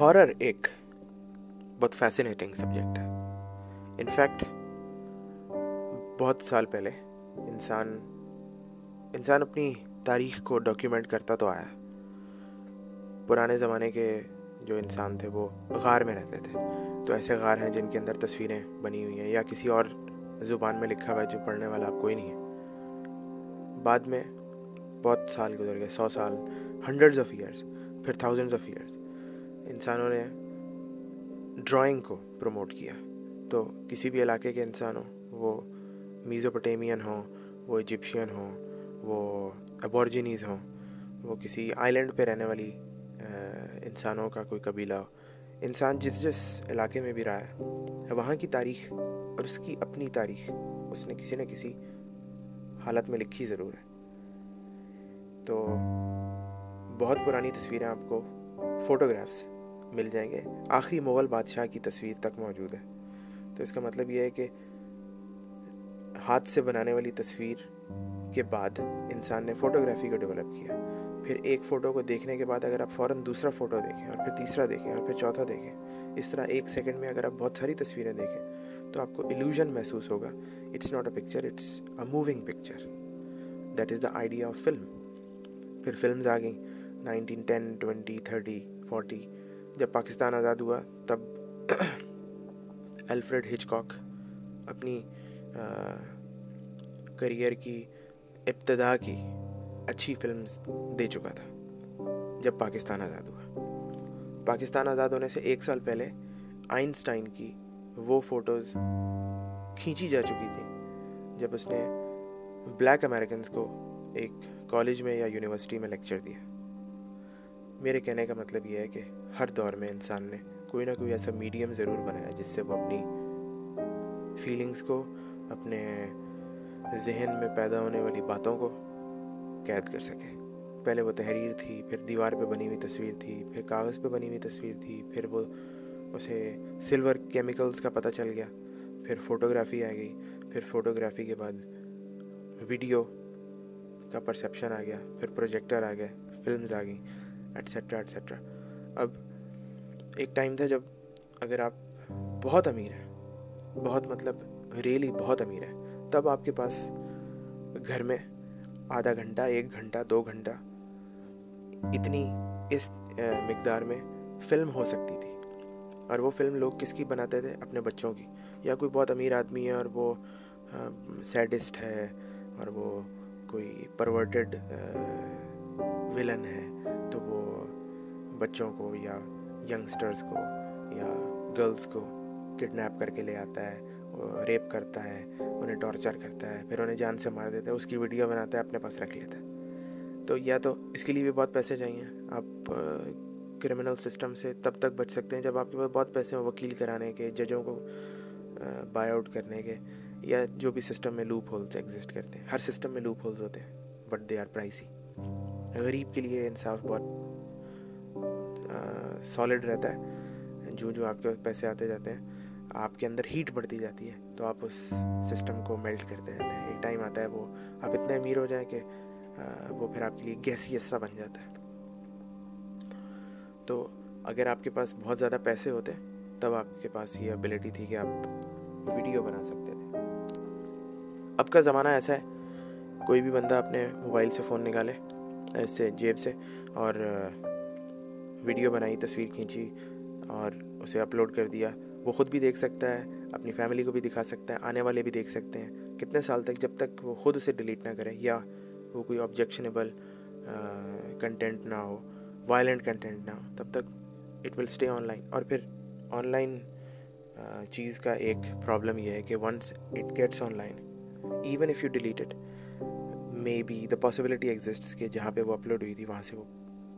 Horror ایک بہت fascinating subject ہے. انفیکٹ بہت سال پہلے انسان اپنی تاریخ کو ڈاکیومنٹ کرتا تو آیا. پرانے زمانے کے جو انسان تھے وہ غار میں رہتے تھے, تو ایسے غار ہیں جن کے اندر تصویریں بنی ہوئی ہیں یا کسی اور زبان میں لکھا ہوا ہے جو پڑھنے والا آپ کوئی نہیں ہے. بعد میں بہت سال گزر گئے, 100 سال, ہنڈریڈز آف ایئرس, پھر تھاؤزنڈز آف ایئرس. انسانوں نے ڈرائنگ کو پروموٹ کیا, تو کسی بھی علاقے کے انسان ہوں, وہ میزوپٹیمین ہوں, وہ ایجپشین ہوں, وہ ابورجینیز ہوں, وہ کسی آئیلینڈ پہ رہنے والی انسانوں کا کوئی قبیلہ ہو, انسان جس علاقے میں بھی رہا ہے, وہاں کی تاریخ اور اس کی اپنی تاریخ اس نے کسی نہ کسی حالت میں لکھی ضرور ہے. تو بہت پرانی تصویریں آپ کو فوٹوگرافس مل جائیں گے, آخری مغل بادشاہ کی تصویر تک موجود ہے. تو اس کا مطلب یہ ہے کہ ہاتھ سے بنانے والی تصویر کے بعد انسان نے فوٹوگرافی کو ڈیولپ کیا. پھر ایک فوٹو کو دیکھنے کے بعد اگر آپ فوراً دوسرا فوٹو دیکھیں, اور پھر تیسرا دیکھیں, اور پھر چوتھا دیکھیں, اس طرح ایک سیکنڈ میں اگر آپ بہت ساری تصویریں دیکھیں تو آپ کو الوژن محسوس ہوگا. It's not a picture, it's a moving picture. That is the idea of film. پھر فلمز آ گئیں 1910, 20, 30, 40. جب پاکستان آزاد ہوا تب الفریڈ ہچکاک اپنی کریئر کی ابتدا کی اچھی فلمز دے چکا تھا. جب پاکستان آزاد ہوا, پاکستان آزاد ہونے سے 1 سال پہلے آئنسٹائن کی وہ فوٹوز کھینچی جا چکی تھیں جب اس نے بلیک امریکنز کو ایک کالج میں یا یونیورسٹی میں لیکچر دیا. میرے کہنے کا مطلب یہ ہے کہ ہر دور میں انسان نے کوئی نہ کوئی ایسا میڈیم ضرور بنایا جس سے وہ اپنی فیلنگز کو, اپنے ذہن میں پیدا ہونے والی باتوں کو قید کر سکے. پہلے وہ تحریر تھی, پھر دیوار پہ بنی ہوئی تصویر تھی, پھر کاغذ پہ بنی ہوئی تصویر تھی, پھر وہ اسے سلور کیمیکلز کا پتہ چل گیا, پھر فوٹوگرافی آ گئی, پھر فوٹوگرافی کے بعد ویڈیو کا پرسیپشن آ گیا, پھر پروجیکٹر آ گئے, فلمز آ گئیں, ایٹسٹرا ایٹسٹرا. اب ایک ٹائم تھا جب اگر آپ بہت امیر ہیں, بہت مطلب ریئلی بہت امیر ہیں, تب آپ کے پاس گھر میں آدھا گھنٹہ, 1 گھنٹہ, 2 گھنٹہ اتنی اس مقدار میں فلم ہو سکتی تھی. اور وہ فلم لوگ کس کی بناتے تھے؟ اپنے بچوں کی, یا کوئی بہت امیر آدمی ہے اور وہ سیڈسٹ ہے اور وہ کوئی پرورٹڈ ولن ہے, تو وہ بچوں کو یا ینگسٹرز کو یا گرلز کو کڈنیپ کر کے لے آتا ہے, ریپ کرتا ہے, انہیں ٹارچر کرتا ہے, پھر انہیں جان سے مار دیتا ہے, اس کی ویڈیو بناتا ہے, اپنے پاس رکھ لیتا ہے. تو یا تو اس کے لیے بھی بہت پیسے چاہیے. آپ کرمنل سسٹم سے تب تک بچ سکتے ہیں جب آپ کے پاس بہت پیسے ہوں, وکیل کرانے کے, ججوں کو بائی آؤٹ کرنے کے, یا جو بھی سسٹم میں لوپ ہولز ایگزسٹ کرتے ہیں. ہر سسٹم میں لوپ ہولز ہوتے ہیں, بٹ دے آر پرائسی. غریب کے لیے انصاف بہت سالڈ رہتا ہے. جو آپ کے پیسے آتے جاتے ہیں, آپ کے اندر ہیٹ بڑھتی جاتی ہے, تو آپ اس سسٹم کو میلٹ کرتے جاتے ہیں. ایک ٹائم آتا ہے وہ آپ اتنے امیر ہو جائیں کہ وہ پھر آپ کے لیے گیسیس سا بن جاتا ہے. تو اگر آپ کے پاس بہت زیادہ پیسے ہوتے تب آپ کے پاس یہ ابیلٹی تھی کہ آپ ویڈیو بنا سکتے تھے. اب کا زمانہ ایسا ہے, کوئی بھی بندہ اپنے موبائل سے فون نکالے اس سے جیب سے اور ویڈیو بنائی, تصویر کھینچی اور اسے اپلوڈ کر دیا. وہ خود بھی دیکھ سکتا ہے, اپنی فیملی کو بھی دکھا سکتا ہے, آنے والے بھی دیکھ سکتے ہیں کتنے سال تک, جب تک وہ خود اسے ڈیلیٹ نہ کرے یا وہ کوئی آبجیکشنیبل کنٹینٹ نہ ہو, وائلنٹ کنٹینٹ نہ ہو, تب تک it will stay online. اور پھر آن لائن چیز کا ایک پرابلم یہ ہے کہ once it gets online, even if you delete it, maybe the possibility exists کہ جہاں پہ وہ اپلوڈ ہوئی تھی وہاں سے وہ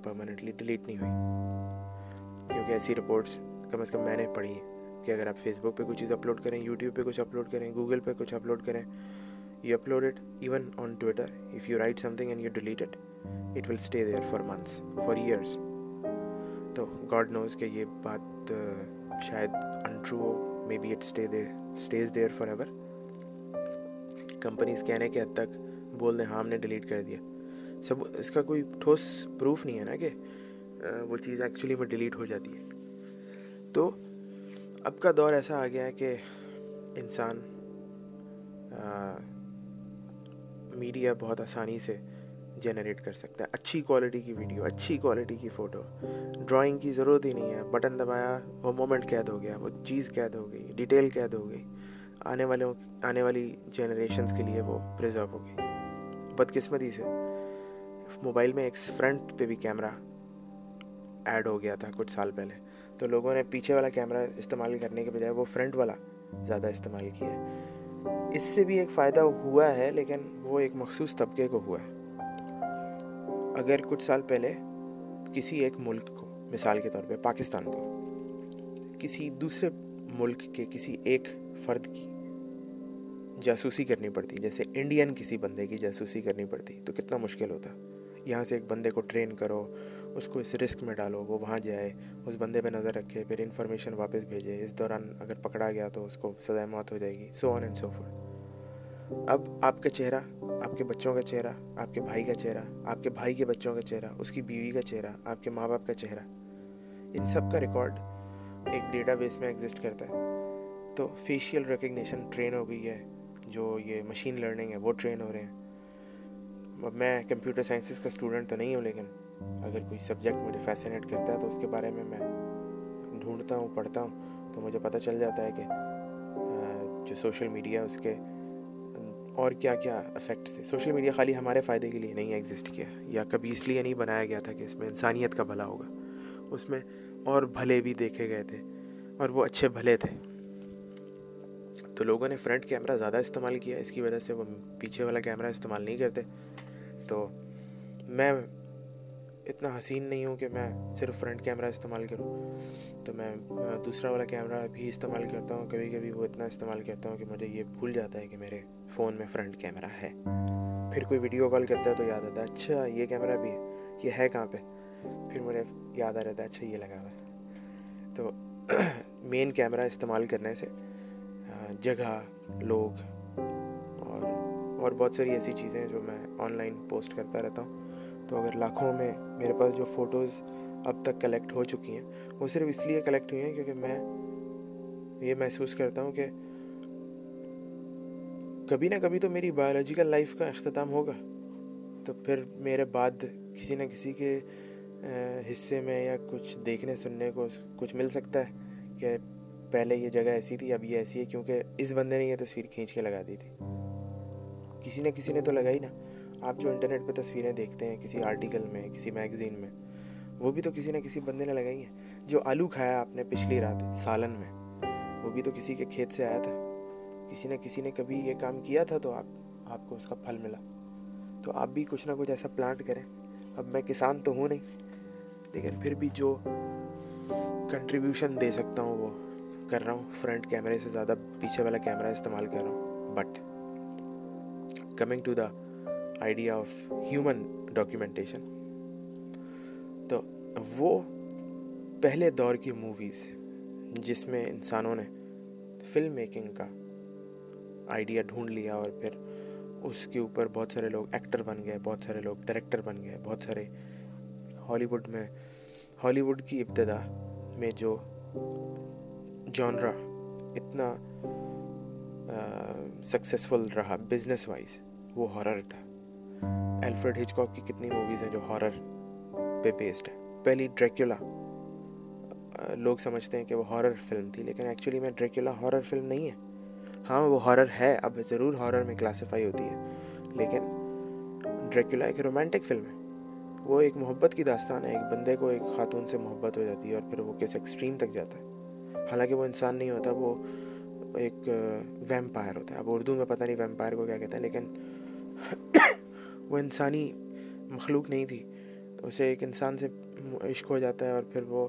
پرماننٹلی ڈیلیٹ نہیں ہوئی. کیونکہ ایسی رپورٹس کم از کم میں نے پڑھی ہیں کہ اگر آپ فیس بک پہ کوئی چیز اپلوڈ کریں, یوٹیوب پہ کچھ اپلوڈ کریں, گوگل پہ کچھ اپلوڈ کریں, you upload it even on Twitter, if you write something and you delete it, it will stay there for months, for years. تو گاڈ نوز کہ یہ بات شاید انٹرو ہو, maybe it stays there for ever. Companies کہنے کے حد تک بول دیں ہاں ہم نے ڈیلیٹ کر دیا, سب اس کا کوئی ٹھوس پروف نہیں ہے نا کہ وہ چیز ایکچولی میں ڈیلیٹ ہو جاتی ہے. تو اب کا دور ایسا آ گیا ہے کہ انسان میڈیا بہت آسانی سے جنریٹ کر سکتا ہے. اچھی کوالٹی کی ویڈیو, اچھی کوالٹی کی فوٹو, ڈرائنگ کی ضرورت ہی نہیں ہے. بٹن دبایا وہ مومنٹ قید ہو گیا, وہ چیز قید ہو گئی, ڈیٹیل قید ہو گئی. آنے والی جنریشنز کے لیے وہ پریزرو ہو گئی. بدقسمتی سے موبائل میں ایک فرنٹ پہ بھی کیمرہ ایڈ ہو گیا تھا کچھ سال پہلے, تو لوگوں نے پیچھے والا کیمرہ استعمال کرنے کے بجائے وہ فرنٹ والا زیادہ استعمال کیا ہے. اس سے بھی ایک فائدہ ہوا ہے, لیکن وہ ایک مخصوص طبقے کو ہوا ہے. اگر کچھ سال پہلے کسی ایک ملک کو, مثال کے طور پہ پاکستان کو, کسی دوسرے ملک کے کسی ایک فرد کی جاسوسی کرنی پڑتی, جیسے انڈین کسی بندے کی جاسوسی کرنی پڑتی, تو کتنا مشکل ہوتا. یہاں سے ایک بندے کو ٹرین کرو, اس کو اس رسک میں ڈالو, وہ وہاں جائے, اس بندے پہ نظر رکھے, پھر انفارمیشن واپس بھیجے, اس دوران اگر پکڑا گیا تو اس کو سزائے موت ہو جائے گی, سو آن اینڈ سو فور. اب آپ کا چہرہ, آپ کے بچوں کا چہرہ, آپ کے بھائی کا چہرہ, آپ کے بھائی کے بچوں کا چہرہ, اس کی بیوی کا چہرہ, آپ کے ماں باپ کا چہرہ, ان سب کا ریکارڈ ایک ڈیٹا بیس میں ایگزسٹ کرتا ہے. تو فیشیل ریکگنیشن ٹرین ہو گئی ہے, جو یہ مشین لرننگ ہے وہ ٹرین ہو رہے ہیں. میں کمپیوٹر سائنسز کا اسٹوڈنٹ تو نہیں ہوں, لیکن اگر کوئی سبجیکٹ مجھے فیسینیٹ کرتا ہے تو اس کے بارے میں ڈھونڈتا ہوں, پڑھتا ہوں, تو مجھے پتہ چل جاتا ہے کہ جو سوشل میڈیا ہے اس کے اور کیا کیا افیکٹس تھے. سوشل میڈیا خالی ہمارے فائدے کے لیے نہیں ایگزسٹ کیا, یا کبھی اس لیے نہیں بنایا گیا تھا کہ اس میں انسانیت کا بھلا ہوگا. اس میں اور بھلے بھی دیکھے گئے تھے, اور وہ اچھے بھلے تھے. تو لوگوں نے فرنٹ کیمرہ زیادہ استعمال کیا, اس کی وجہ سے وہ پیچھے والا کیمرہ استعمال نہیں کرتے. تو میں اتنا حسین نہیں ہوں کہ میں صرف فرنٹ کیمرہ استعمال کروں, تو میں دوسرا والا کیمرہ بھی استعمال کرتا ہوں. کبھی کبھی وہ اتنا استعمال کرتا ہوں کہ مجھے یہ بھول جاتا ہے کہ میرے فون میں فرنٹ کیمرہ ہے. پھر کوئی ویڈیو کال کرتا ہے تو یاد آتا ہے اچھا یہ کیمرہ بھی ہے, یہ ہے کہاں پہ, پھر مجھے یاد آ جاتا ہے اچھا یہ لگا ہوا ہے. تو مین کیمرہ استعمال کرنے سے جگہ, لوگ اور بہت ساری ایسی چیزیں جو میں آن لائن پوسٹ کرتا رہتا ہوں, تو اگر لاکھوں میں میرے پاس جو فوٹوز اب تک کلیکٹ ہو چکی ہیں وہ صرف اس لیے کلیکٹ ہوئی ہیں کیونکہ میں یہ محسوس کرتا ہوں کہ کبھی نہ کبھی تو میری بایولوجیکل لائف کا اختتام ہوگا. تو پھر میرے بعد کسی نہ کسی کے حصے میں یا کچھ دیکھنے سننے کو کچھ مل سکتا ہے کہ پہلے یہ جگہ ایسی تھی, اب یہ ایسی ہے کیونکہ اس بندے نے یہ تصویر کھینچ کے لگا دی تھی. کسی نہ کسی نے تو لگائی نا. آپ جو انٹرنیٹ پہ تصویریں دیکھتے ہیں کسی آرٹیکل میں, کسی میگزین میں, وہ بھی تو کسی نہ کسی بندے نے لگائی ہیں. جو آلو کھایا آپ نے پچھلی رات سالن میں, وہ بھی تو کسی کے کھیت سے آیا تھا. کسی نہ کسی نے کبھی یہ کام کیا تھا تو آپ کو اس کا پھل ملا. تو آپ بھی کچھ نہ کچھ ایسا پلانٹ کریں. اب میں کسان تو ہوں نہیں, لیکن پھر بھی جو کنٹریبیوشن دے سکتا ہوں وہ کر رہا ہوں. فرنٹ کیمرے سے زیادہ پیچھے والا کیمرہ استعمال کر رہا ہوں. But coming to the idea of human documentation, تو وہ پہلے دور کی موویز جس میں انسانوں نے فلم میکنگ کا آئیڈیا ڈھونڈ لیا اور پھر اس کے اوپر بہت سارے لوگ ایکٹر بن گئے, بہت سارے لوگ ڈائریکٹر بن گئے, بہت سارے ہالی ووڈ کی ابتدا میں جو جانرا اتنا سکسیسفل رہا بزنس وائز وہ ہارر تھا. الفریڈ ہچکاک کی کتنی موویز ہیں جو ہارر پہ بیسڈ ہیں. پہلی ڈریکولا لوگ سمجھتے ہیں کہ وہ ہارر فلم تھی, لیکن ایکچولی میں ڈریکولا ہارر فلم نہیں ہے. ہاں وہ ہارر ہے, اب ضرور ہارر میں کلاسیفائی ہوتی ہے, لیکن ڈریکولا ایک رومانٹک فلم ہے. وہ ایک محبت کی داستان ہے. ایک بندے کو ایک خاتون سے محبت ہو جاتی ہے اور پھر وہ کس ایکسٹریم تک جاتا ہے. حالانکہ وہ انسان نہیں ہوتا, وہ ایک ویمپائر ہوتا ہے. اب اردو میں پتہ نہیں ویمپائر کو کیا کہتے ہیں, لیکن وہ انسانی مخلوق نہیں تھی. اسے ایک انسان سے عشق ہو جاتا ہے اور پھر وہ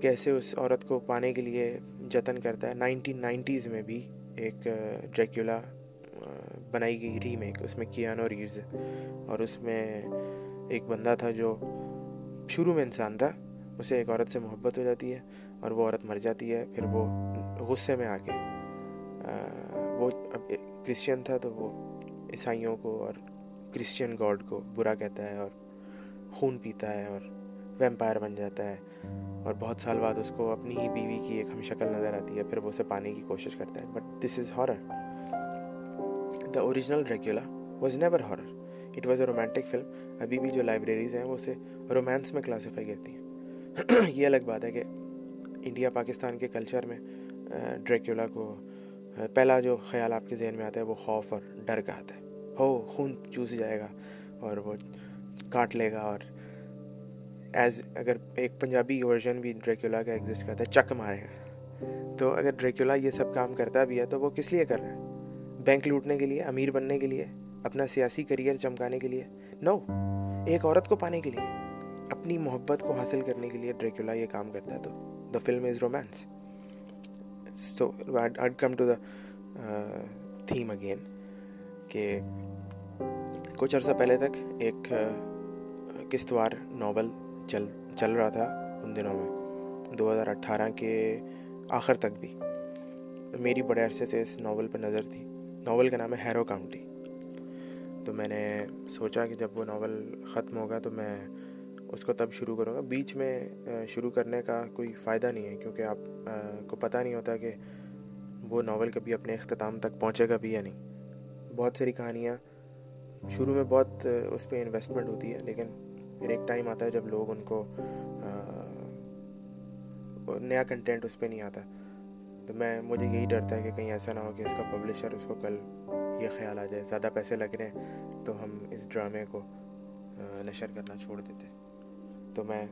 کیسے اس عورت کو پانے کے لیے جتن کرتا ہے. 1990s میں بھی ایک ڈریکولا بنائی گئی ری میک, اس میں کیانو ریوز اور اس میں ایک بندہ تھا جو شروع میں انسان تھا. اسے ایک عورت سے محبت ہو جاتی ہے اور وہ عورت مر جاتی ہے. پھر وہ غصے میں آ کے وہ کرسچن تھا تو وہ عیسائیوں کو اور کرسچین گاڈ کو برا کہتا ہے اور خون پیتا ہے اور ویمپائر بن جاتا ہے، اور بہت سال بعد اس کو اپنی ہی بیوی کی ایک ہم شکل نظر آتی ہے، پھر وہ اسے پانے کی کوشش کرتا ہے. But this is horror. The original Dracula was never horror, it was a romantic film. ابھی بھی جو لائبریریز ہیں وہ اسے رومانس میں کلاسیفائی کرتی ہیں. یہ الگ بات ہے کہ انڈیا پاکستان کے کلچر میں ڈریکولا کو پہلا جو خیال آپ کے ذہن میں آتا ہے وہ خوف اور ڈر کا آتا ہے. ہو خون چوس جائے گا اور وہ کاٹ لے گا، اور ایز اگر ایک پنجابی ورژن بھی ڈریکولا کا ایگزسٹ کرتا ہے، چک مارے گا. تو اگر ڈریکولا یہ سب کام کرتا بھی ہے تو وہ کس لیے کر رہا ہے؟ بینک لوٹنے کے لیے، امیر بننے کے لیے، اپنا سیاسی کیریئر چمکانے کے لیے؟ نو، ایک عورت کو پانے کے لیے، اپنی محبت کو حاصل کرنے کے لیے ڈریکولا یہ کام کرتا ہے. تو the film is romance. So I'd come to the theme again کہ کچھ عرصہ پہلے تک ایک قسطوار ناول چل رہا تھا ان دنوں میں، 2018 کے آخر تک بھی. میری بڑے عرصے سے اس ناول پر نظر تھی. ناول کا نام ہے ہیرو کاؤنٹی. تو میں نے سوچا کہ جب وہ ناول ختم ہوگا تو میں اس کو تب شروع کروں گا. بیچ میں شروع کرنے کا کوئی فائدہ نہیں ہے، کیونکہ آپ کو پتہ نہیں ہوتا کہ وہ ناول کبھی اپنے اختتام تک پہنچے گا بھی یا نہیں. بہت ساری کہانیاں شروع میں بہت اس پہ انویسٹمنٹ ہوتی ہے، لیکن پھر ایک ٹائم آتا ہے جب لوگ ان کو نیا کنٹینٹ اس پہ نہیں آتا. تو مجھے یہی ڈرتا ہے کہ کہیں ایسا نہ ہو کہ اس کا پبلشر، اس کو کل یہ خیال آ جائے زیادہ پیسے لگ رہے ہیں تو ہم اس ڈرامے کو نشر کرنا چھوڑ دیتے. تو میں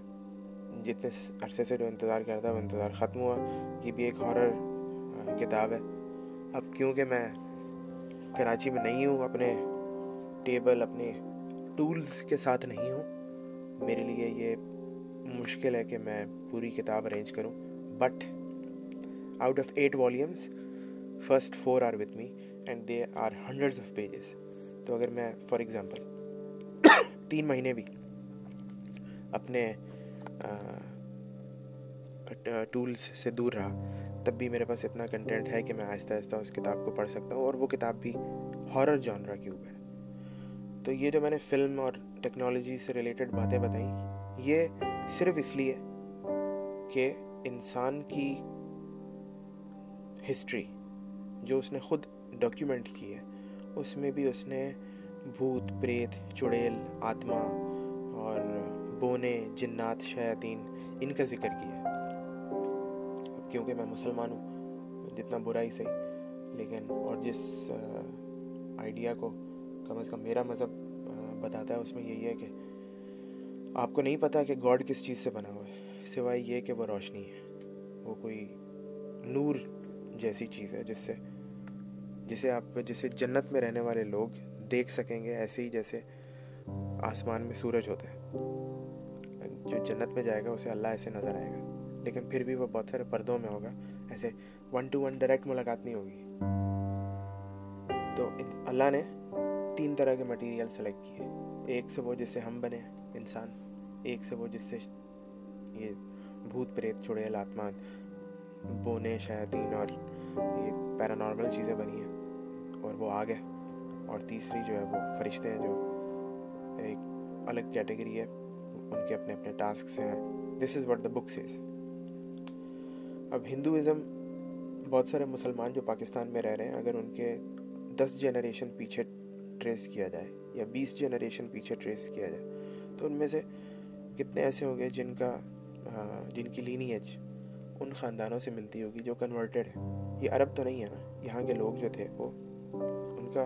جتنے عرصے سے جو انتظار کرتا وہ انتظار ختم ہوا. یہ بھی ایک ہارر کتاب ہے. اب کیونکہ میں کراچی میں نہیں ہوں، اپنے ٹیبل، اپنے ٹولز کے ساتھ نہیں ہوں، میرے لیے یہ مشکل ہے کہ میں پوری کتاب ارینج کروں. But out of 8 volumes first 4 are with me and they are hundreds of pages. تو اگر میں for example 3 مہینے بھی اپنے ٹولز سے دور رہا تب بھی میرے پاس اتنا کنٹینٹ ہے کہ میں آہستہ آہستہ اس کتاب کو پڑھ سکتا ہوں، اور وہ کتاب بھی ہارر جانرا کے اوپر ہے. تو یہ جو میں نے فلم اور ٹیکنالوجی سے ریلیٹڈ باتیں بتائیں، یہ صرف اس لیے کہ انسان کی ہسٹری جو اس نے خود ڈاکیومنٹ کی ہے، اس میں بھی اس نے بھوت، پریت، چڑیل، آتما اور بونے، جنات، شیاطین، ان کا ذکر کیا ہے. اب کیونکہ میں مسلمان ہوں، جتنا برا ہی صحیح، لیکن اور جس آئیڈیا کو کم از کم میرا مذہب بتاتا ہے اس میں یہی ہے کہ آپ کو نہیں پتہ کہ گاڈ کس چیز سے بنا ہوا ہے، سوائے یہ کہ وہ روشنی ہے، وہ کوئی نور جیسی چیز ہے جسے جنت میں رہنے والے لوگ دیکھ سکیں گے، ایسے ہی جیسے آسمان میں سورج ہوتا ہے. جو جنت میں جائے گا اسے اللہ ایسے نظر آئے گا، لیکن پھر بھی وہ بہت سارے پردوں میں ہوگا، ایسے 1-to-1 ڈائریکٹ ملاقات نہیں ہوگی. تو اللہ نے 3 طرح کے مٹیریل سلیکٹ کیے. ایک سے وہ جس سے ہم بنے انسان، ایک سے وہ جس سے یہ بھوت، پریت، چڑیل، آتما، بونے، شیاطین اور یہ پیرانارمل چیزیں بنی ہیں اور وہ آگ ہے، اور تیسری جو ہے وہ فرشتے ہیں جو ایک الگ کیٹیگری ہے، ان کے اپنے اپنے ٹاسکس ہیں. This is what the book says. اب ہندوازم، بہت سارے مسلمان جو پاکستان میں رہ رہے ہیں، اگر ان کے 10 جنریشن پیچھے ٹریس کیا جائے یا 20 جنریشن پیچھے ٹریس کیا جائے تو ان میں سے کتنے ایسے ہوں گے جن کی لینیج ان خاندانوں سے ملتی ہوگی جو کنورٹڈ ہیں. یہ عرب تو نہیں ہے نا، یہاں کے لوگ جو تھے وہ ان کا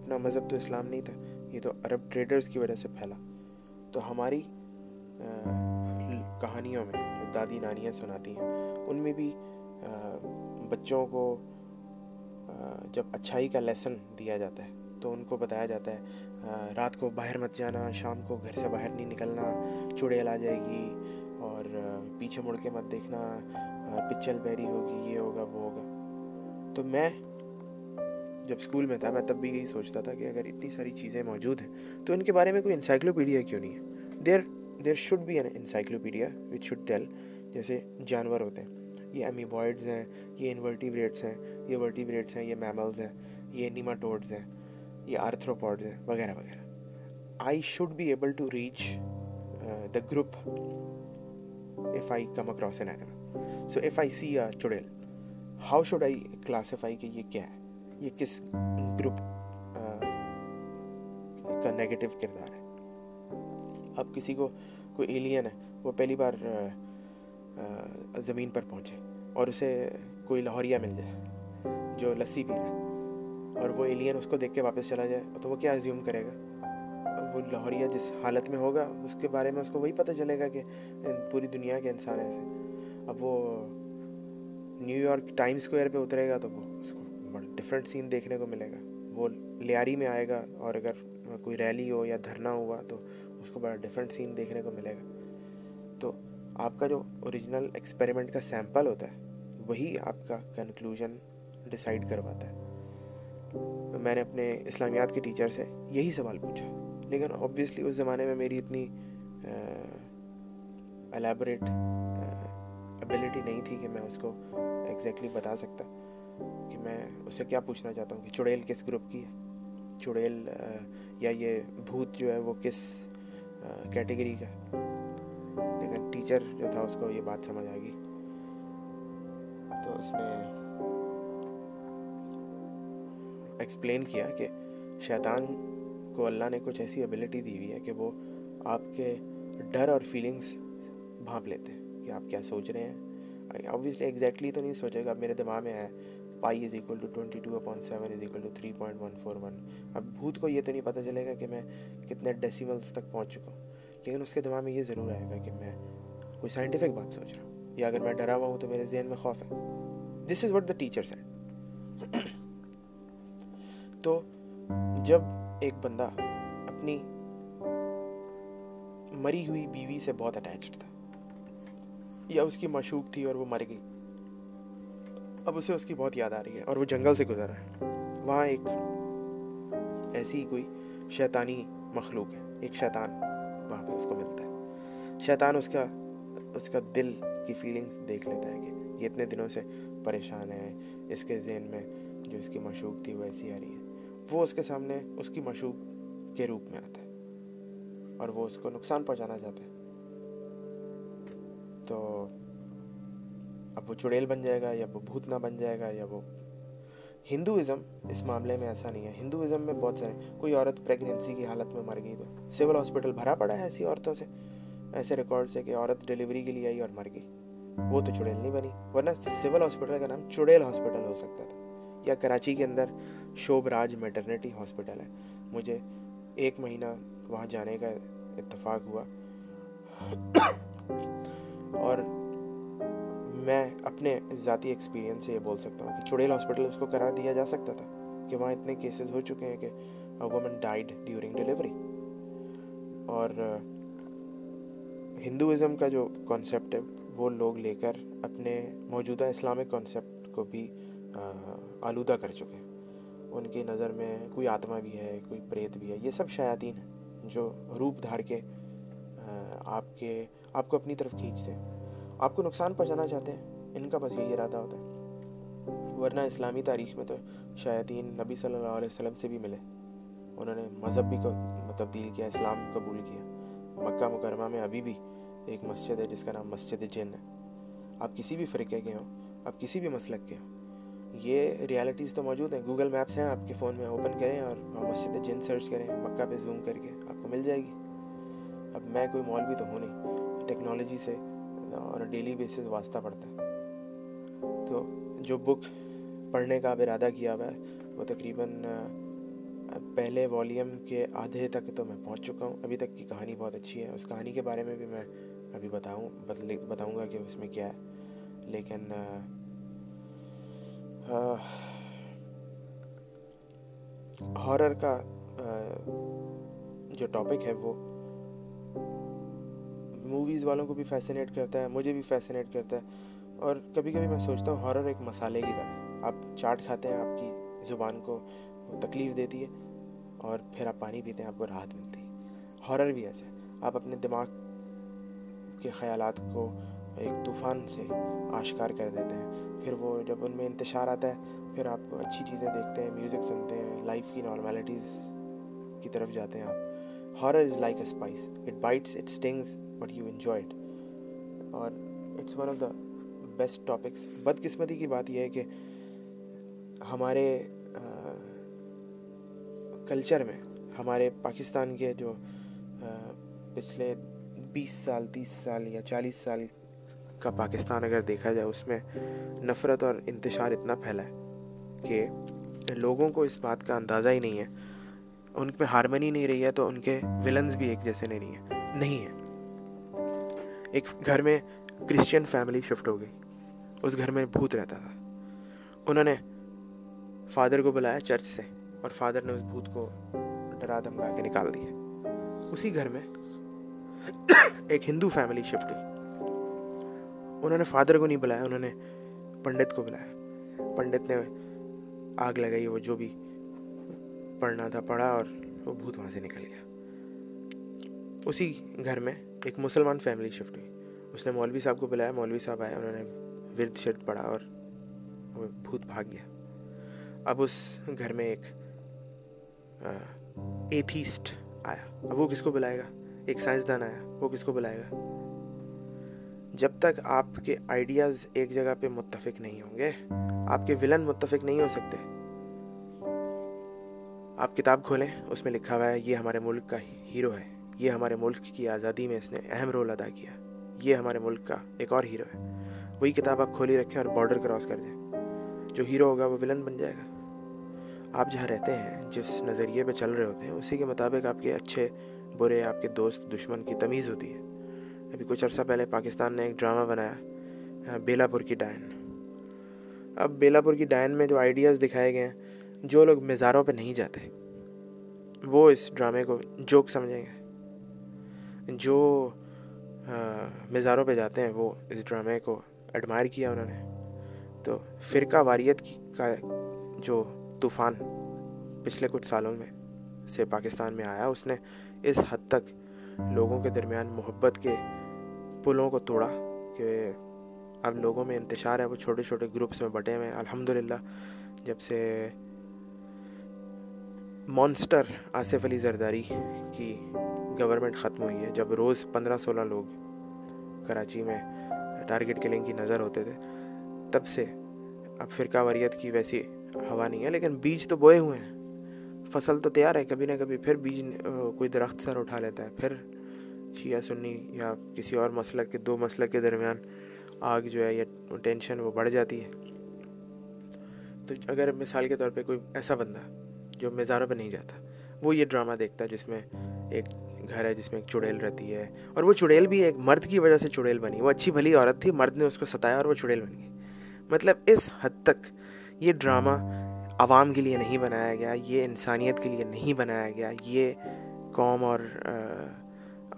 اپنا مذہب تو اسلام نہیں تھا، یہ تو عرب ٹریڈرز کی وجہ سے پھیلا. تو ہماری کہانیوں میں جو دادی نانیاں سناتی ہیں ان میں بھی بچوں کو جب اچھائی کا لیسن دیا جاتا ہے تو ان کو بتایا جاتا ہے رات کو باہر مت جانا، شام کو گھر سے باہر نہیں نکلنا، چڑیل آ جائے گی اور پیچھے مڑ کے مت دیکھنا، پچل بیری ہوگی، یہ ہوگا وہ ہوگا. تو میں جب اسکول میں تھا میں تب بھی یہی سوچتا تھا کہ اگر اتنی ساری چیزیں موجود ہیں تو ان کے بارے میں کوئی انسائکلوپیڈیا کیوں نہیں ہے؟ There should be an encyclopedia which should tell. جیسے جانور ہوتے ہیں، یہ ایمیبوائڈز ہیں، یہ انورٹیبریٹس ہیں، یہ ورٹیبریٹس ہیں، یہ میملز ہیں، یہ نیماٹوڈز ہیں، یہ آرتھروپوڈز ہیں، وغیرہ وغیرہ. I should be able to reach the group if I come across an animal. So if I see a چڑیل, how should I classify کہ یہ کیا ہے, یہ کس گروپ کا نیگیٹو کردار ہے. اب کسی کو کوئی ایلین ہے, وہ پہلی بار زمین پر پہنچے اور اسے کوئی لاہوریا مل جائے جو لسی پی رہا ہے, اور وہ ایلین اس کو دیکھ کے واپس چلا جائے, تو وہ کیا ایزیوم کرے گا؟ وہ لاہوریا جس حالت میں ہوگا اس کے بارے میں اس کو وہی پتہ چلے گا کہ پوری دنیا کے انسان ایسے. اب وہ نیو یارک ٹائم اسکوائر پہ اترے گا تو وہ اس کو بڑا ڈفرینٹ سین دیکھنے کو ملے گا. وہ لیاری میں آئے گا اور اگر کوئی ریلی ہو یا دھرنا ہوا تو اس کو بڑا ڈفرینٹ سین دیکھنے کو ملے گا. تو آپ کا جو اوریجنل ایکسپیریمنٹ کا سیمپل ہوتا ہے وہی آپ کا کنکلوژن ڈیسائیڈ کرواتا ہے. میں نے اپنے اسلامیات کے ٹیچر سے یہی سوال پوچھا, لیکن آبویسلی اس زمانے میں میری اتنی الیبوریٹ ایبلٹی نہیں تھی کہ میں اس کو ایگزیکٹلی بتا سکتا کہ میں اسے کیا پوچھنا چاہتا ہوں کہ چڑیل کس گروپ کی ہے, چڑیل یا یہ بھوت جو ہے وہ کس کیٹیگری کا. لیکن ٹیچر جو تھا اس کو یہ بات سمجھ آ گئی, تو اس نے ایکسپلین کیا کہ شیطان کو اللہ نے کچھ ایسی ایبلٹی دی ہوئی ہے کہ وہ آپ کے ڈر اور فیلنگس بھانپ لیتے ہیں کہ آپ کیا سوچ رہے ہیں. آبویسلی ایگزیکٹلی تو نہیں سوچے گا, اب میرے دماغ میں آیا pi is equal to 22/7 is equal to 3.141. اب بھوت کو یہ تو نہیں پتہ چلے گا کہ میں کتنے ڈیسیملس تک پہنچ چکا ہوں, لیکن اس کے دماغ میں یہ ضرور آئے گا کہ میں کوئی سائنٹیفک بات سوچ رہا ہوں, یا اگر میں ڈرا ہوا ہوں تو میرے ذہن میں خوف ہے. This is what the teacher said. تو جب ایک بندہ اپنی مری ہوئی بیوی سے بہت اٹیچڈ تھا, یا اس کی معشوق تھی اور وہ مر گئی, اب اسے اس کی بہت یاد آ رہی ہے, اور وہ جنگل سے گزر رہا ہے, وہاں ایک ایسی کوئی شیطانی مخلوق ہے, ایک شیطان وہاں پہ اس کو ملتا ہے. شیطان اس کا دل کی فیلنگس دیکھ لیتا ہے کہ یہ اتنے دنوں سے پریشان ہے, اس کے ذہن میں جو اس کی معشوق تھی وہ ایسی آ رہی ہے. وہ اس کے سامنے اس کی معشوق کے روپ میں آتا ہے اور وہ اس کو نقصان پہنچانا چاہتا ہے. تو اب وہ چڑیل بن جائے گا, یا وہ بھوتنا بن جائے گا, یا وہ ہندوازم اس معاملے میں ایسا نہیں ہے. ہندوازم میں بہت سارے, کوئی عورت پریگنینسی کی حالت میں مر گئی تو سول ہاسپٹل بھرا پڑا ہے ایسی عورتوں سے, ایسے ریکارڈس ہے کہ عورت ڈیلیوری کے لیے آئی اور مر گئی. وہ تو چڑیل نہیں بنی, ورنہ سول ہاسپٹل کا نام چڑیل ہاسپٹل ہو سکتا تھا. یا کراچی کے اندر شوب راج میٹرنیٹی ہاسپٹل ہے, مجھے 1 مہینہ وہاں جانے کا اتفاق ہوا, اور میں اپنے ذاتی ایکسپیرینس سے یہ بول سکتا ہوں کہ چڑیل ہاسپٹل اس کو قرار دیا جا سکتا تھا کہ وہاں اتنے کیسز ہو چکے ہیں کہ وومن ڈائیڈ ڈیورنگ ڈیلیوری. اور ہندوازم کا جو کانسیپٹ ہے وہ لوگ لے کر اپنے موجودہ اسلامک کانسیپٹ کو بھی آلودہ کر چکے ہیں. ان کی نظر میں کوئی آتما بھی ہے, کوئی پریت بھی ہے, یہ سب شیاطین ہیں جو روپ دھار کے آپ کو اپنی طرف کھینچتے ہیں, آپ کو نقصان پہنچانا چاہتے ہیں. ان کا بس یہی ارادہ ہوتا ہے, ورنہ اسلامی تاریخ میں تو شیاطین نبی صلی اللہ علیہ وسلم سے بھی ملے, انہوں نے مذہب بھی تبدیل کیا, اسلام قبول کیا. مکہ مکرمہ میں ابھی بھی ایک مسجد ہے جس کا نام مسجد جن ہے. آپ کسی بھی فرقے کے ہوں, آپ کسی بھی مسلک کے ہوں, یہ ریالٹیز تو موجود ہیں. گوگل میپس ہیں آپ کے فون میں, اوپن کریں اور مسجد جن سرچ کریں, مکہ پہ زوم کر کے آپ کو مل جائے گی. اب میں کوئی مولوی تو ہوں نہیں, ٹیکنالوجی سے اور ڈیلی بیسس واسطہ پڑتا ہے. تو جو بک پڑھنے کا ارادہ کیا ہوا ہے وہ تقریباً پہلے والیوم کے آدھے تک تو میں پہنچ چکا ہوں. ابھی تک کی کہانی بہت اچھی ہے, اس کہانی کے بارے میں بھی میں ابھی بتاؤں گا کہ اس میں کیا ہے. لیکن ہارر کا جو ٹاپک ہے وہ موویز والوں کو بھی فیسینیٹ کرتا ہے, مجھے بھی فیسینیٹ کرتا ہے. اور کبھی کبھی میں سوچتا ہوں ہارر ایک مسالے کی طرح, آپ چاٹ کھاتے ہیں, آپ کی زبان کو تکلیف دیتی ہے, اور پھر آپ پانی پیتے ہیں, آپ کو راحت ملتی ہے. ہارر بھی ایسا ہے, آپ اپنے دماغ کے خیالات کو ایک طوفان سے آشکار کر دیتے ہیں, پھر وہ جب ان میں انتشار آتا ہے پھر آپ اچھی چیزیں دیکھتے ہیں, میوزک سنتے ہیں, لائف کی نارملٹیز کی طرف جاتے ہیں آپ. Horror is like a spice. It bites, it stings, but you enjoy it. اور it's one of the best topics. بدقسمتی کی بات یہ ہے کہ ہمارے کلچر میں، ہمارے پاکستان کے جو پچھلے 20 سال، 30 سال یا 40 سال کا پاکستان اگر دیکھا جائے، اس میں نفرت اور انتشار اتنا پھیلا ہے کہ لوگوں کو اس بات کا اندازہ ہی نہیں ہے، ان پہ ہارمنی نہیں رہی ہے، تو ان کے ولنز بھی ایک جیسے نہیں ہیں. ایک گھر میں کرسچین فیملی شفٹ ہو گئی، اس گھر میں بھوت رہتا تھا. انہوں نے فادر کو بلایا چرچ سے، اور فادر نے اس بھوت کو ڈرا دھمکا کے نکال دیا. اسی گھر میں ایک ہندو فیملی شفٹ ہوئی، انہوں نے فادر کو نہیں بلایا، انہوں نے پنڈت کو بلایا. پنڈت نے آگ لگائی، وہ جو بھی پڑھنا تھا پڑھا، اور وہ بھوت وہاں سے نکل گیا. اسی گھر میں ایک مسلمان فیملی شفٹ ہوئی، اس نے مولوی صاحب کو بلایا، مولوی صاحب آئے، انہوں نے ورد شرد پڑھا اور وہ بھوت بھاگ گیا. اب اس گھر میں ایک ایتھیسٹ آیا، اب وہ کس کو بلائے گا؟ ایک سائنسدان آیا، وہ کس کو بلائے گا؟ جب تک آپ کے آئیڈیاز ایک جگہ پہ متفق نہیں ہوں گے، آپ کے ولن متفق نہیں ہو سکتے. آپ کتاب کھولیں، اس میں لکھا ہوا ہے یہ ہمارے ملک کا ہیرو ہے، یہ ہمارے ملک کی آزادی میں اس نے اہم رول ادا کیا، یہ ہمارے ملک کا ایک اور ہیرو ہے. وہی کتاب آپ کھولی رکھیں اور بارڈر کراس کر دیں، جو ہیرو ہوگا وہ ولن بن جائے گا. آپ جہاں رہتے ہیں، جس نظریے پہ چل رہے ہوتے ہیں، اسی کے مطابق آپ کے اچھے برے، آپ کے دوست دشمن کی تمیز ہوتی ہے. ابھی کچھ عرصہ پہلے پاکستان نے ایک ڈرامہ بنایا، بیلا پور کی ڈائن. اب بیلا پور کی ڈائن میں جو آئیڈیاز دکھائے گئے ہیں، جو لوگ مزاروں پہ نہیں جاتے وہ اس ڈرامے کو جوک سمجھیں گے، جو مزاروں پہ جاتے ہیں وہ اس ڈرامے کو ایڈمائر کیا انہوں نے. تو فرقہ واریت کا جو طوفان پچھلے کچھ سالوں میں سے پاکستان میں آیا، اس نے اس حد تک لوگوں کے درمیان محبت کے پلوں کو توڑا کہ اب لوگوں میں انتشار ہے، وہ چھوٹے چھوٹے گروپس میں بٹے ہوئے ہیں. الحمدللہ جب سے مانسٹر آصف علی زرداری کی گورنمنٹ ختم ہوئی ہے، جب روز 15-16 لوگ کراچی میں ٹارگٹ کلنگ کی نظر ہوتے تھے، تب سے اب فرقہ واریت کی ویسی ہوا نہیں ہے. لیکن بیج تو بوئے ہوئے ہیں، فصل تو تیار ہے. کبھی نہ کبھی پھر بیج کوئی درخت سر اٹھا لیتا ہے، پھر شیعہ سنی یا کسی اور مسلک کے دو مسلک کے درمیان آگ جو ہے یا ٹینشن وہ بڑھ جاتی ہے. تو اگر مثال کے طور پہ کوئی ایسا بندہ جو مزاروں پہ نہیں جاتا، وہ یہ ڈرامہ دیکھتا ہے جس میں ایک گھر ہے جس میں ایک چڑیل رہتی ہے، اور وہ چڑیل بھی ایک مرد کی وجہ سے چڑیل بنی، وہ اچھی بھلی عورت تھی، مرد نے اس کو ستایا اور وہ چڑیل بن گئی. مطلب اس حد تک یہ ڈرامہ عوام کے لیے نہیں بنایا گیا، یہ انسانیت کے لیے نہیں بنایا گیا، یہ قوم اور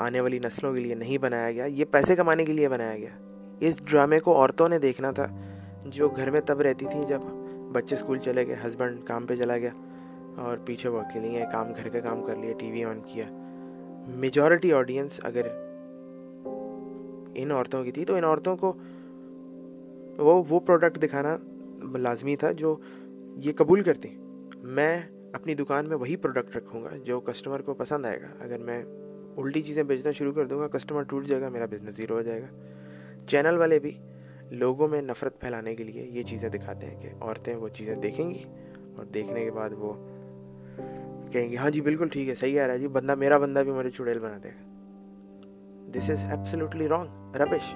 آنے والی نسلوں کے لیے نہیں بنایا گیا، یہ پیسے کمانے کے لیے بنایا گیا. اس ڈرامے کو عورتوں نے دیکھنا تھا جو گھر میں تب رہتی تھیں جب بچے سکول چلے گئے، ہسبینڈ کام پہ چلا گیا، اور پیچھے وہ اکیلی ہیں، کام گھر کا کام کر لیا، ٹی وی آن کیا. میجورٹی آڈینس اگر ان عورتوں کی تھی تو ان عورتوں کو وہ پروڈکٹ دکھانا لازمی تھا جو یہ قبول کرتی. میں اپنی دکان میں وہی پروڈکٹ رکھوں گا جو کسٹمر کو پسند آئے گا. اگر میں الٹی چیزیں بیچنا شروع کر دوں گا، کسٹمر ٹوٹ جائے گا، میرا بزنس زیرو ہو جائے گا. چینل والے بھی لوگوں میں نفرت پھیلانے کے لیے یہ چیزیں دکھاتے ہیں کہ عورتیں وہ چیزیں دیکھیں گی اور دیکھنے کے بعد وہ کہیں گی ہاں جی بالکل ٹھیک ہے، صحیح آ رہا ہے جی، بندہ میرا بندہ بھی مجھے چڑیل بنا دے گا. دس از ایبسلیوٹلی رانگ، ربش.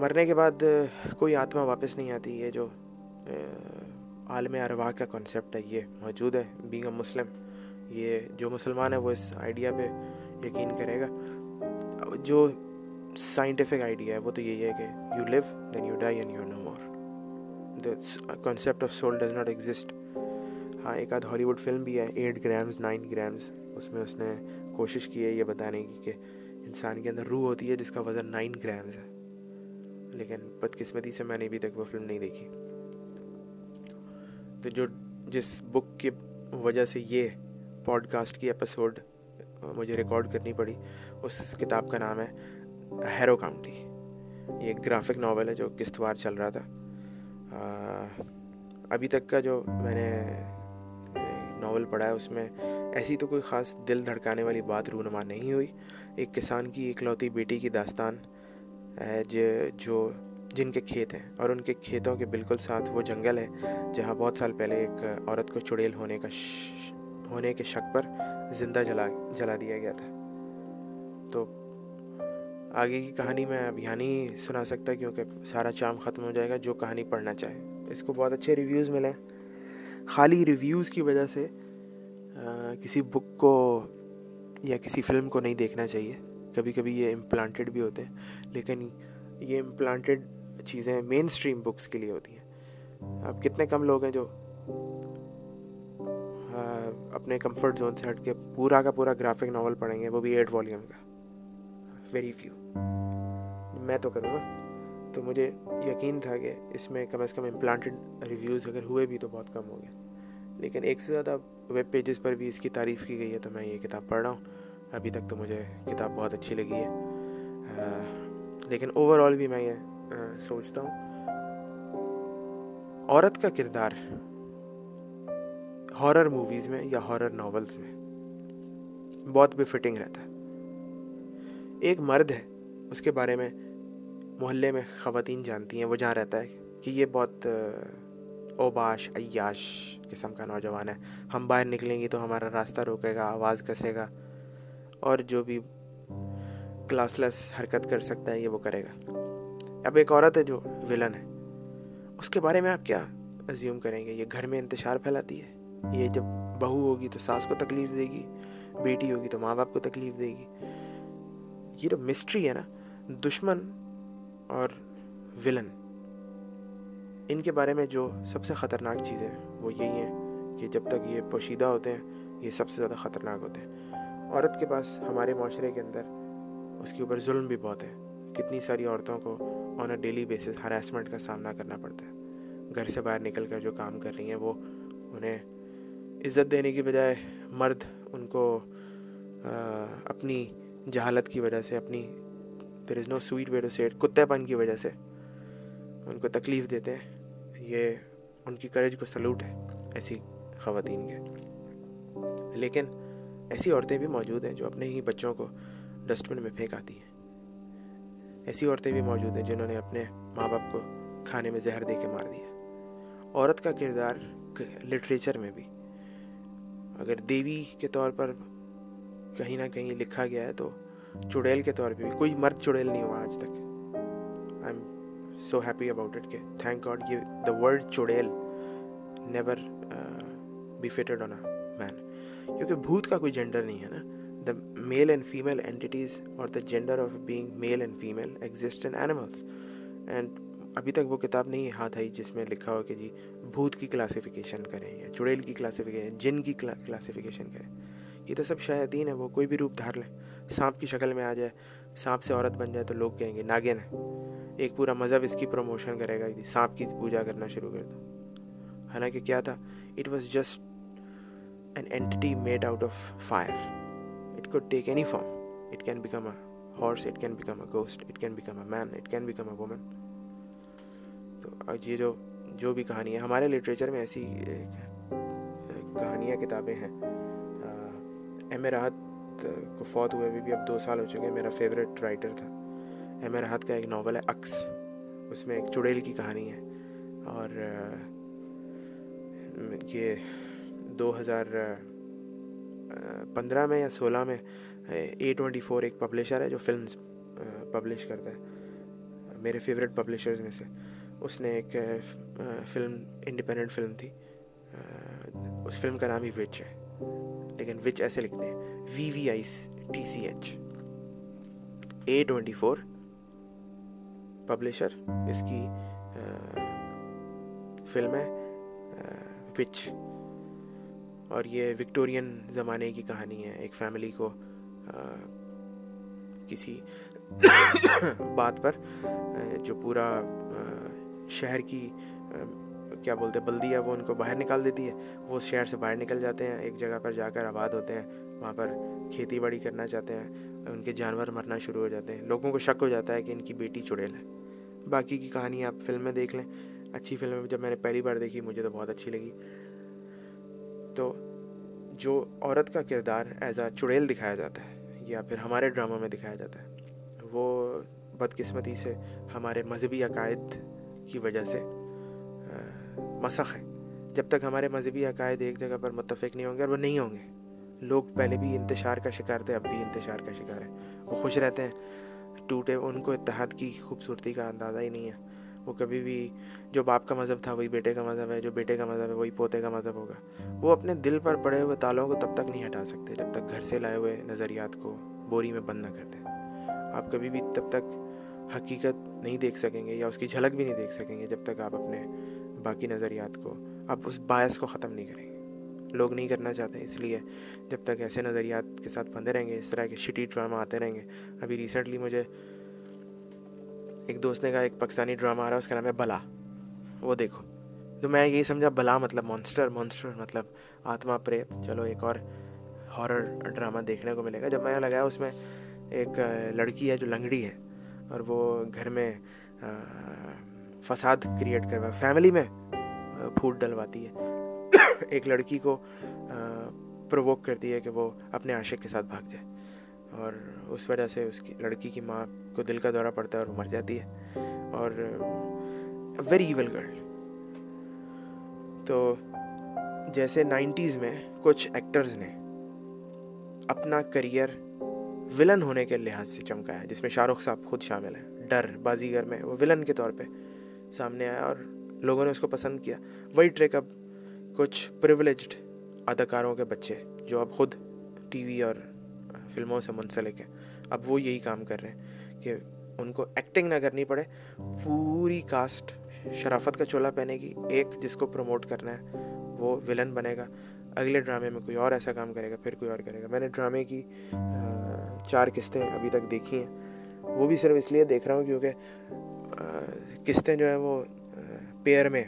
مرنے کے بعد کوئی آتما واپس نہیں آتی. یہ جو عالم ارواح کا کانسیپٹ ہے یہ موجود ہے. بینگ اے مسلم، یہ جو مسلمان ہے وہ اس آئیڈیا پہ یقین کرے گا. جو سائنٹیفک آئیڈیا ہے وہ تو یہی ہے کہ you live then you die and you are no more. The concept of soul does not exist. ہاں ایک آدھ ہالی ووڈ فلم بھی ہے 8 گرامز 9 گرامز، اس میں اس نے کوشش کی ہے یہ بتانے کی کہ انسان کے اندر روح ہوتی ہے جس کا وزن 9 گرامز ہے. لیکن بدقسمتی سے میں نے ابھی تک وہ فلم نہیں دیکھی. تو جو جس بک کی وجہ سے یہ پوڈ کاسٹ کی ایپیسوڈ مجھے ریکارڈ کرنی پڑی، اس کتاب کا نام ہے ہیرو کاؤنٹی. یہ گرافک ناول ہے جو قسطوار چل رہا تھا. ابھی تک کا جو میں نے ناول پڑھا ہے اس میں ایسی تو کوئی خاص دل دھڑکانے والی بات رونما نہیں ہوئی۔ ایک کسان کی اکلوتی بیٹی کی داستان ہے جو جن کے کھیت ہیں اور ان کے کھیتوں کے بالکل ساتھ وہ جنگل ہے جہاں بہت سال پہلے ایک عورت کو چڑیل ہونے کے شک پر زندہ جلا دیا گیا تھا۔ تو آگے کی کہانی میں اب یہاں نہیں سنا سکتا کیونکہ سارا چام ختم ہو جائے گا۔ جو کہانی پڑھنا چاہے، اس کو بہت اچھے ریویوز ملے، خالی ریویوز کی وجہ سے کسی بک کو یا کسی فلم کو نہیں دیکھنا چاہیے۔ کبھی کبھی یہ امپلانٹڈ بھی ہوتے ہیں، لیکن یہ امپلانٹڈ چیزیں مین اسٹریم بکس کے لیے ہوتی ہیں۔ اب کتنے کم لوگ ہیں جو اپنے کمفرٹ زون سے ہٹ کے پورا کا پورا گرافک ناول پڑھیں گے، وہ بھی 8 والیوم کا؟ Very few. میں تو کروں گا، تو مجھے یقین تھا کہ اس میں کم از کم امپلانٹڈ ریویوز اگر ہوئے بھی تو بہت کم ہو گئے، لیکن ایک سے زیادہ ویب پیجز پر بھی اس کی تعریف کی گئی ہے، تو میں یہ کتاب پڑھ رہا ہوں۔ ابھی تک تو مجھے کتاب بہت اچھی لگی ہے، لیکن اوور آل بھی میں یہ سوچتا ہوں عورت کا کردار ہارر موویز میں یا ہارر ناولز میں بہت بے فٹنگ رہتا ہے۔ ایک مرد ہے، اس کے بارے میں محلے میں خواتین جانتی ہیں، وہ جہاں رہتا ہے، کہ یہ بہت اوباش عیاش قسم کا نوجوان ہے، ہم باہر نکلیں گی تو ہمارا راستہ روکے گا، آواز کسے گا، اور جو بھی کلاس لیس حرکت کر سکتا ہے یہ وہ کرے گا۔ اب ایک عورت ہے جو ولن ہے، اس کے بارے میں آپ کیا ازیوم کریں گے؟ یہ گھر میں انتشار پھیلاتی ہے، یہ جب بہو ہوگی تو ساس کو تکلیف دے گی، بیٹی ہوگی تو ماں باپ کو تکلیف دے گی۔ یہ جو مسٹری ہے نا، دشمن اور ولن، ان کے بارے میں جو سب سے خطرناک چیزیں ہیں وہ یہی ہیں کہ جب تک یہ پوشیدہ ہوتے ہیں یہ سب سے زیادہ خطرناک ہوتے ہیں۔ عورت کے پاس ہمارے معاشرے کے اندر اس کے اوپر ظلم بھی بہت ہے، کتنی ساری عورتوں کو on a daily basis harassment کا سامنا کرنا پڑتا ہے۔ گھر سے باہر نکل کر جو کام کر رہی ہیں وہ انہیں عزت دینے کی بجائے مرد ان کو اپنی جہالت کی وجہ سے، اپنی there is no sweet way to say it، کتے پن کی وجہ سے ان کو تکلیف دیتے ہیں۔ یہ ان کی کریج کو سلوٹ ہے ایسی خواتین کے، لیکن ایسی عورتیں بھی موجود ہیں جو اپنے ہی بچوں کو ڈسٹ بن میں پھینک آتی ہیں، ایسی عورتیں بھی موجود ہیں جنہوں نے اپنے ماں باپ کو کھانے میں زہر دے کے مار دیا۔ عورت کا کردار لٹریچر میں بھی اگر دیوی کے طور پر کہیں نہ کہیں لکھا گیا ہے تو چڑیل کے طور پہ بھی کوئی مرد چڑیل نہیں ہوا آج تک۔ I am so happy about it کہ تھینک گاڈ یہ دا ورڈ چڑیل never be fitted on a man, کیونکہ بھوت کا کوئی جینڈر نہیں ہے نا۔ دا میل اینڈ فیمیل اینٹیز اور the gender of being male and female exist in animals, and ابھی تک وہ کتاب نہیں ہاتھ آئی جس میں لکھا ہو کہ جی بھوت کی کلاسیفیکیشن کریں یا چڑیل کی کلاسیفیکیشن، جن کی کلاسیفیکیشن کریں۔ یہ تو سب شیاطین ہیں، وہ کوئی بھی روپ دھار لیں، سانپ کی شکل میں آ جائے، سانپ سے عورت بن جائے تو لوگ کہیں گے ناگن ہے۔ ایک پورا مذہب اس کی پروموشن کرے گا، سانپ کی پوجا کرنا شروع کر دو، حالانکہ کیا تھا، it was just an entity made out of fire, it could take any form, it can become a horse, it can become a ghost, it can become a man, it can become a woman. تو یہ جو بھی کہانی ہے ہمارے literature میں، ایسی کہانیاں کتابیں ہیں۔ ایم اے راحت کو فوت ہوئے بھی اب 2 سال ہو چکے ہیں، میرا فیوریٹ رائٹر تھا۔ ایم اے راحت کا ایک ناول ہے عکس، اس میں ایک چڑیل کی کہانی ہے، اور یہ 2015 میں یا 16 میں A24 ایک پبلشر ہے جو فلمز پبلش کرتا ہے، میرے فیوریٹ پبلشرز میں سے، اس نے ایک فلم، انڈیپینڈنٹ فلم تھی، اس فلم کا نام ہی وچ ہے، لیکن وچ ایسے لکھتے ہیں VVITCH۔ A24 پبلشر، اس کی فلم ہے وچ، اور یہ وکٹورین زمانے کی کہانی ہے۔ ایک فیملی کو کسی بات پر جو پورا شہر کی کیا بولتے بلدی ہے وہ ان کو باہر نکال دیتی ہے، وہ اس شہر سے باہر نکل جاتے ہیں، ایک جگہ پر جا کر آباد ہوتے ہیں، وہاں پر کھیتی باڑی کرنا چاہتے ہیں، ان کے جانور مرنا شروع ہو جاتے ہیں، لوگوں کو شک ہو جاتا ہے کہ ان کی بیٹی چڑیل ہے۔ باقی کی کہانی آپ فلم میں دیکھ لیں، اچھی فلم ہے، جب میں نے پہلی بار دیکھی مجھے تو بہت اچھی لگی۔ تو جو عورت کا کردار ایز اے چڑیل دکھایا جاتا ہے یا پھر ہمارے ڈراموں میں دکھایا جاتا ہے، وہ بدقسمتی سے ہمارے مذہبی عقائد کی وجہ سے مسخ ہے. جب تک ہمارے مذہبی عقائد ایک جگہ پر متفق نہیں ہوں گے، اور وہ نہیں ہوں گے، لوگ پہلے بھی انتشار کا شکار تھے، اب بھی انتشار کا شکار ہیں. وہ خوش رہتے ہیں، ٹوٹے، ان کو اتحاد کی خوبصورتی کا اندازہ ہی نہیں ہے. وہ کبھی بھی جو باپ کا مذہب تھا وہی بیٹے کا مذہب ہے، جو بیٹے کا مذہب ہے وہی پوتے کا مذہب ہوگا. وہ اپنے دل پر پڑے ہوئے تالوں کو تب تک نہیں ہٹا سکتے جب تک گھر سے لائے ہوئے نظریات کو بوری میں بند نہ کر دیں. آپ کبھی بھی تب تک حقیقت نہیں دیکھ سکیں گے یا اس کی جھلک بھی نہیں دیکھ سکیں گے جب تک آپ اپنے باقی نظریات کو، آپ اس باعث کو ختم نہیں کریں گے. لوگ نہیں کرنا چاہتے، اس لیے جب تک ایسے نظریات کے ساتھ بندھے رہیں گے، اس طرح کے شٹی ڈرامہ آتے رہیں گے. ابھی ریسنٹلی مجھے ایک دوست نے کہا ایک پاکستانی ڈرامہ آ رہا ہے، اس کا نام ہے بلا، وہ دیکھو. تو میں یہی سمجھا بلا مطلب مانسٹر مطلب آتما پریت، چلو ایک اور ہارر ڈرامہ دیکھنے کو ملے گا. جب میں نے لگایا، اس میں ایک لڑکی ہے جو لنگڑی ہے اور وہ گھر میں فساد کریٹ کر رہا ہے، فیملی میں پھوٹ ڈلواتی ہے، ایک لڑکی کو پرووک کرتی ہے کہ وہ اپنے عاشق کے ساتھ بھاگ جائے، اور اس وجہ سے اس کی لڑکی کی ماں کو دل کا دورہ پڑتا ہے اور وہ مر جاتی ہے، اور ویری ایول گرل. تو جیسے 90s میں کچھ ایکٹرز نے اپنا کریئر ولن ہونے کے لحاظ سے چمکایا، جس میں شاہ رخ صاحب خود شامل ہیں. ڈر بازیگر میں وہ ولن کے طور پہ سامنے آیا اور لوگوں نے اس کو پسند کیا. وہی ٹریک اب کچھ پریولیجڈ اداکاروں کے بچے جو اب خود ٹی وی اور فلموں سے منسلک ہیں، اب وہ یہی کام کر رہے ہیں کہ ان کو ایکٹنگ نہ کرنی پڑے، پوری کاسٹ شرافت کا چولا پہنے گی، ایک جس کو پروموٹ کرنا ہے وہ ولن بنے گا، اگلے ڈرامے میں کوئی اور ایسا کام کرے گا، پھر کوئی اور کرے گا. میں نے ڈرامے کی 4 قسطیں ابھی تک دیکھی ہیں، وہ بھی صرف اس لیے دیکھ رہا ہوں کیونکہ قسطیں جو ہیں وہ پیئر میں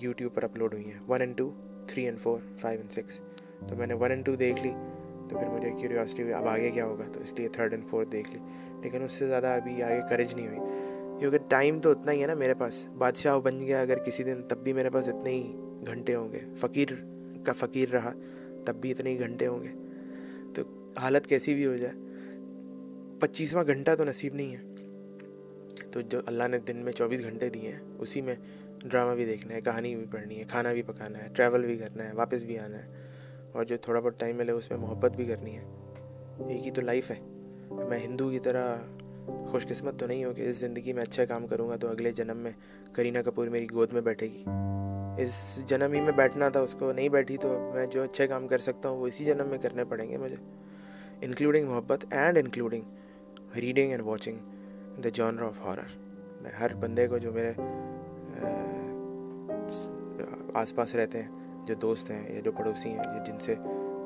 یوٹیوب پر اپلوڈ ہوئی ہیں، 1 and 2, 3 and 4, 5 and 6. تو میں نے 1 and 2 دیکھ لی، تو پھر مجھے کیوریاسٹی ہوئی اب آگے کیا ہوگا، تو اس لیے 3rd and 4 دیکھ لی، لیکن اس سے زیادہ ابھی آگے کریج نہیں ہوئی کیونکہ ٹائم تو اتنا ہی ہے نا میرے پاس. بادشاہ بن گیا اگر کسی دن، تب بھی میرے پاس اتنے ہی گھنٹے ہوں گے. فقیر کا فقیر رہا، تب بھی اتنے ہی گھنٹے ہوں گے. تو حالت کیسی بھی ہو جائے، 25واں گھنٹہ تو نصیب نہیں ہے. تو جو اللہ نے دن میں 24 گھنٹے دیے ہیں، اسی میں ڈرامہ بھی دیکھنا ہے، کہانی بھی پڑھنی ہے، کھانا بھی پکانا ہے، ٹریول بھی کرنا ہے، واپس بھی آنا ہے، اور جو تھوڑا بہت ٹائم ملے اس میں محبت بھی کرنی ہے. ایک ہی تو لائف ہے. میں ہندو کی طرح خوش قسمت تو نہیں ہوں کہ اس زندگی میں اچھا کام کروں گا تو اگلے جنم میں کرینہ کپور میری گود میں بیٹھے گی. اس جنم ہی میں بیٹھنا تھا، اس کو نہیں بیٹھی، تو میں جو اچھے کام کر سکتا ہوں وہ اسی جنم میں کرنے پڑیں گے مجھے، انکلوڈنگ محبت and including reading and watching the genre of horror. میں ہر بندے کو جو میرے آس پاس رہتے ہیں، جو دوست ہیں یا جو پڑوسی ہیں یا جن سے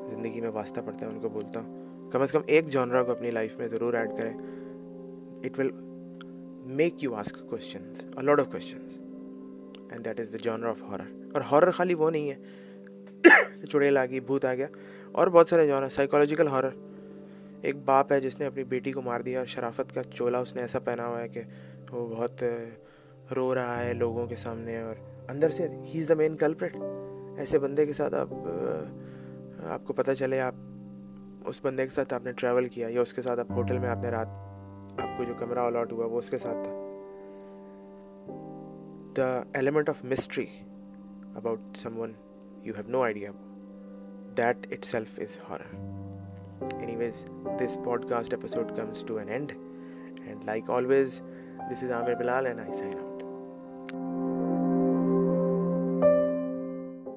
زندگی میں واسطہ پڑتا ہے، ان کو بولتا ہوں کم از کم ایک جانرا کو اپنی لائف میں ضرور ایڈ کریں. It will make you ask questions, a lot of questions, and that is the genre of horror. اور ہارر خالی وہ نہیں ہے چڑیل آ گئی، بھوت آ گیا، اور بہت سارے جانرا. سائیکالوجیکل ہارر، ایک باپ ہے جس نے اپنی بیٹی کو مار دیا، اور شرافت کا چولا اس نے ایسا پہنا ہوا ہے کہ وہ بہت رو رہا ہے لوگوں کے سامنے، اور اندر سے ہی از دا مین کلپریٹ. ایسے بندے کے ساتھ آپ کو پتہ چلے، آپ اس بندے کے ساتھ آپ نے ٹریول کیا، یا اس کے ساتھ آپ ہوٹل میں آپ نے رات، آپ کو جو کمرہ الاٹ ہوا وہ اس کے ساتھ تھا. The element of mystery about someone you have no idea, that itself is horror. Anyways, this podcast episode comes to an end. And like always, this is Amir Bilal and I sign out.